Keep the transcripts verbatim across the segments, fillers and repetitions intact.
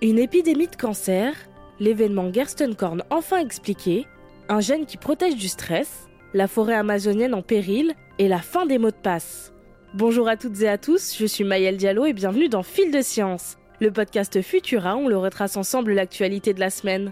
Une épidémie de cancer, l'événement Gerstenkorn enfin expliqué, un gène qui protège du stress, la forêt amazonienne en péril et la fin des mots de passe. Bonjour à toutes et à tous, je suis Maëlle Diallo et bienvenue dans Fil de Science, le podcast Futura où l'on retrace ensemble l'actualité de la semaine.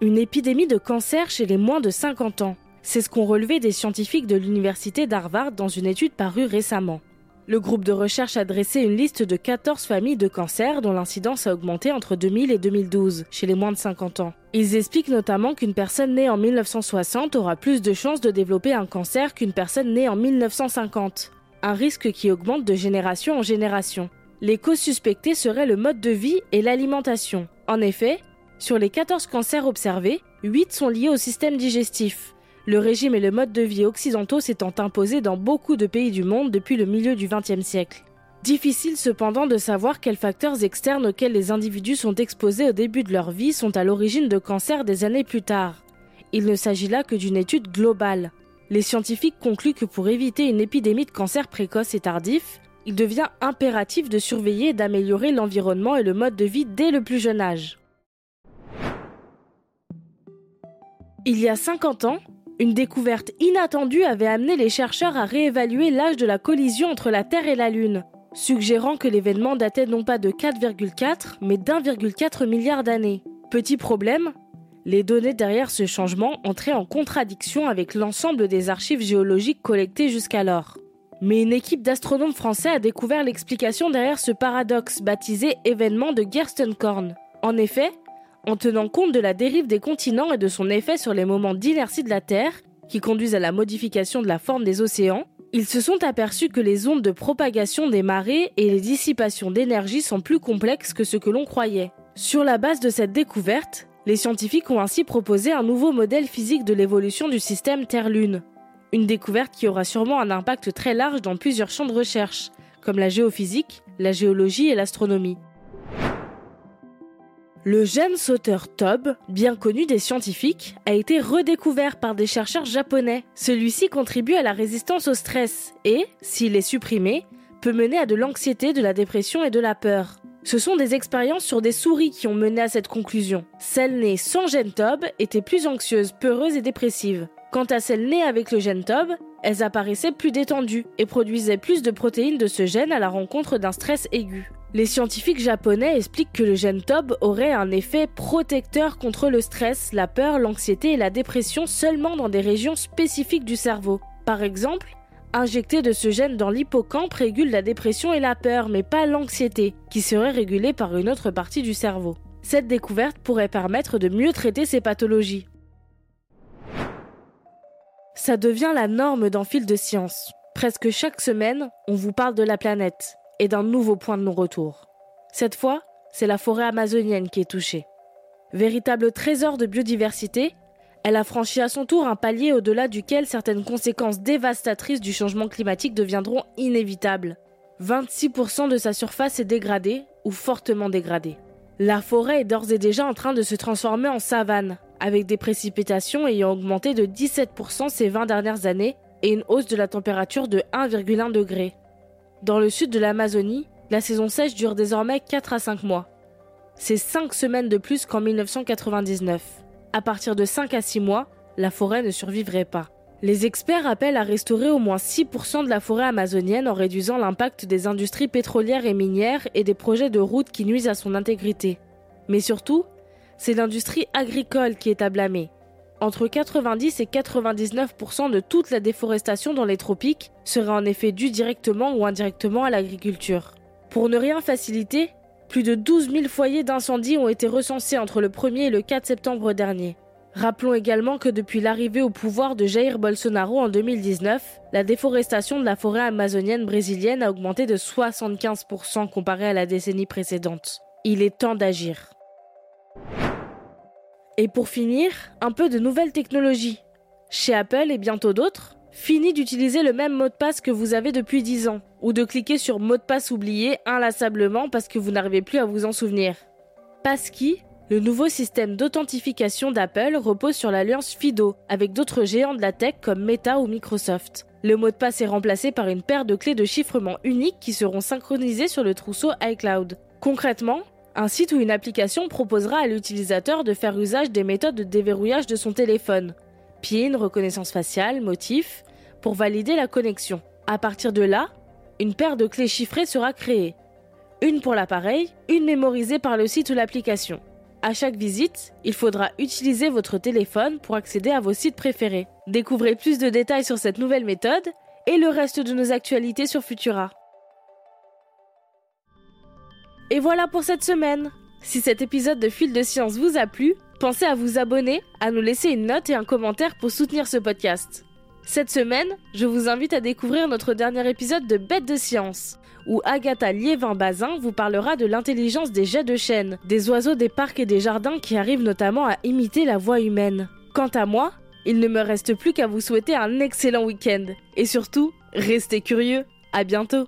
Une épidémie de cancer chez les moins de cinquante ans. C'est ce qu'ont relevé des scientifiques de l'université d'Harvard dans une étude parue récemment. Le groupe de recherche a dressé une liste de quatorze familles de cancers dont l'incidence a augmenté entre deux mille et deux mille douze, chez les moins de cinquante ans. Ils expliquent notamment qu'une personne née en mille neuf cent soixante aura plus de chances de développer un cancer qu'une personne née en mille neuf cent cinquante. Un risque qui augmente de génération en génération. Les causes suspectées seraient le mode de vie et l'alimentation. En effet, sur les quatorze cancers observés, huit sont liés au système digestif. Le régime et le mode de vie occidentaux s'étant imposés dans beaucoup de pays du monde depuis le milieu du vingtième siècle. Difficile cependant de savoir quels facteurs externes auxquels les individus sont exposés au début de leur vie sont à l'origine de cancers des années plus tard. Il ne s'agit là que d'une étude globale. Les scientifiques concluent que pour éviter une épidémie de cancer précoce et tardif, il devient impératif de surveiller et d'améliorer l'environnement et le mode de vie dès le plus jeune âge. Il y a cinquante ans, une découverte inattendue avait amené les chercheurs à réévaluer l'âge de la collision entre la Terre et la Lune, suggérant que l'événement datait non pas de quatre virgule quatre, mais d'un virgule quatre milliard d'années. Petit problème, les données derrière ce changement entraient en contradiction avec l'ensemble des archives géologiques collectées jusqu'alors. Mais une équipe d'astronomes français a découvert l'explication derrière ce paradoxe, baptisé « événement de Gerstenkorn ». En effet, en tenant compte de la dérive des continents et de son effet sur les moments d'inertie de la Terre, qui conduisent à la modification de la forme des océans, ils se sont aperçus que les ondes de propagation des marées et les dissipations d'énergie sont plus complexes que ce que l'on croyait. Sur la base de cette découverte, les scientifiques ont ainsi proposé un nouveau modèle physique de l'évolution du système Terre-Lune. Une découverte qui aura sûrement un impact très large dans plusieurs champs de recherche, comme la géophysique, la géologie et l'astronomie. Le gène sauteur T O B, bien connu des scientifiques, a été redécouvert par des chercheurs japonais. Celui-ci contribue à la résistance au stress et, s'il est supprimé, peut mener à de l'anxiété, de la dépression et de la peur. Ce sont des expériences sur des souris qui ont mené à cette conclusion. Celles nées sans gène T O B étaient plus anxieuses, peureuses et dépressives. Quant à celles nées avec le gène T O B, elles apparaissaient plus détendues et produisaient plus de protéines de ce gène à la rencontre d'un stress aigu. Les scientifiques japonais expliquent que le gène T O B aurait un effet protecteur contre le stress, la peur, l'anxiété et la dépression seulement dans des régions spécifiques du cerveau. Par exemple, injecter de ce gène dans l'hippocampe régule la dépression et la peur, mais pas l'anxiété, qui serait régulée par une autre partie du cerveau. Cette découverte pourrait permettre de mieux traiter ces pathologies. Ça devient la norme dans Fil de Science. Presque chaque semaine, on vous parle de la planète et d'un nouveau point de non-retour. Cette fois, c'est la forêt amazonienne qui est touchée. Véritable trésor de biodiversité, elle a franchi à son tour un palier au-delà duquel certaines conséquences dévastatrices du changement climatique deviendront inévitables. vingt-six pour cent de sa surface est dégradée ou fortement dégradée. La forêt est d'ores et déjà en train de se transformer en savane, avec des précipitations ayant augmenté de dix-sept pour cent ces vingt dernières années et une hausse de la température de un virgule un degré. Dans le sud de l'Amazonie, la saison sèche dure désormais quatre à cinq mois. C'est cinq semaines de plus qu'en mille neuf cent quatre-vingt-dix-neuf. À partir de cinq à six mois, la forêt ne survivrait pas. Les experts appellent à restaurer au moins six pour cent de la forêt amazonienne en réduisant l'impact des industries pétrolières et minières et des projets de routes qui nuisent à son intégrité. Mais surtout, c'est l'industrie agricole qui est à blâmer. Entre quatre-vingt-dix et quatre-vingt-dix-neuf pour cent de toute la déforestation dans les tropiques serait en effet due directement ou indirectement à l'agriculture. Pour ne rien faciliter, plus de douze mille foyers d'incendie ont été recensés entre le premier et le quatre septembre dernier. Rappelons également que depuis l'arrivée au pouvoir de Jair Bolsonaro en deux mille dix-neuf, la déforestation de la forêt amazonienne brésilienne a augmenté de soixante-quinze pour cent comparée à la décennie précédente. Il est temps d'agir. Et pour finir, un peu de nouvelles technologies. Chez Apple et bientôt d'autres, fini d'utiliser le même mot de passe que vous avez depuis dix ans, ou de cliquer sur mot de passe oublié inlassablement parce que vous n'arrivez plus à vous en souvenir. Passkey, le nouveau système d'authentification d'Apple, repose sur l'alliance Fido, avec d'autres géants de la tech comme Meta ou Microsoft. Le mot de passe est remplacé par une paire de clés de chiffrement uniques qui seront synchronisées sur le trousseau iCloud. Concrètement, un site ou une application proposera à l'utilisateur de faire usage des méthodes de déverrouillage de son téléphone, PIN, reconnaissance faciale, motif, pour valider la connexion. À partir de là, une paire de clés chiffrées sera créée. Une pour l'appareil, une mémorisée par le site ou l'application. À chaque visite, il faudra utiliser votre téléphone pour accéder à vos sites préférés. Découvrez plus de détails sur cette nouvelle méthode et le reste de nos actualités sur Futura. Et voilà pour cette semaine. Si cet épisode de Fil de Science vous a plu, pensez à vous abonner, à nous laisser une note et un commentaire pour soutenir ce podcast. Cette semaine, je vous invite à découvrir notre dernier épisode de Bête de Science, où Agatha Liévin-Bazin vous parlera de l'intelligence des jets de chêne, des oiseaux des parcs et des jardins qui arrivent notamment à imiter la voix humaine. Quant à moi, il ne me reste plus qu'à vous souhaiter un excellent week-end. Et surtout, restez curieux. À bientôt.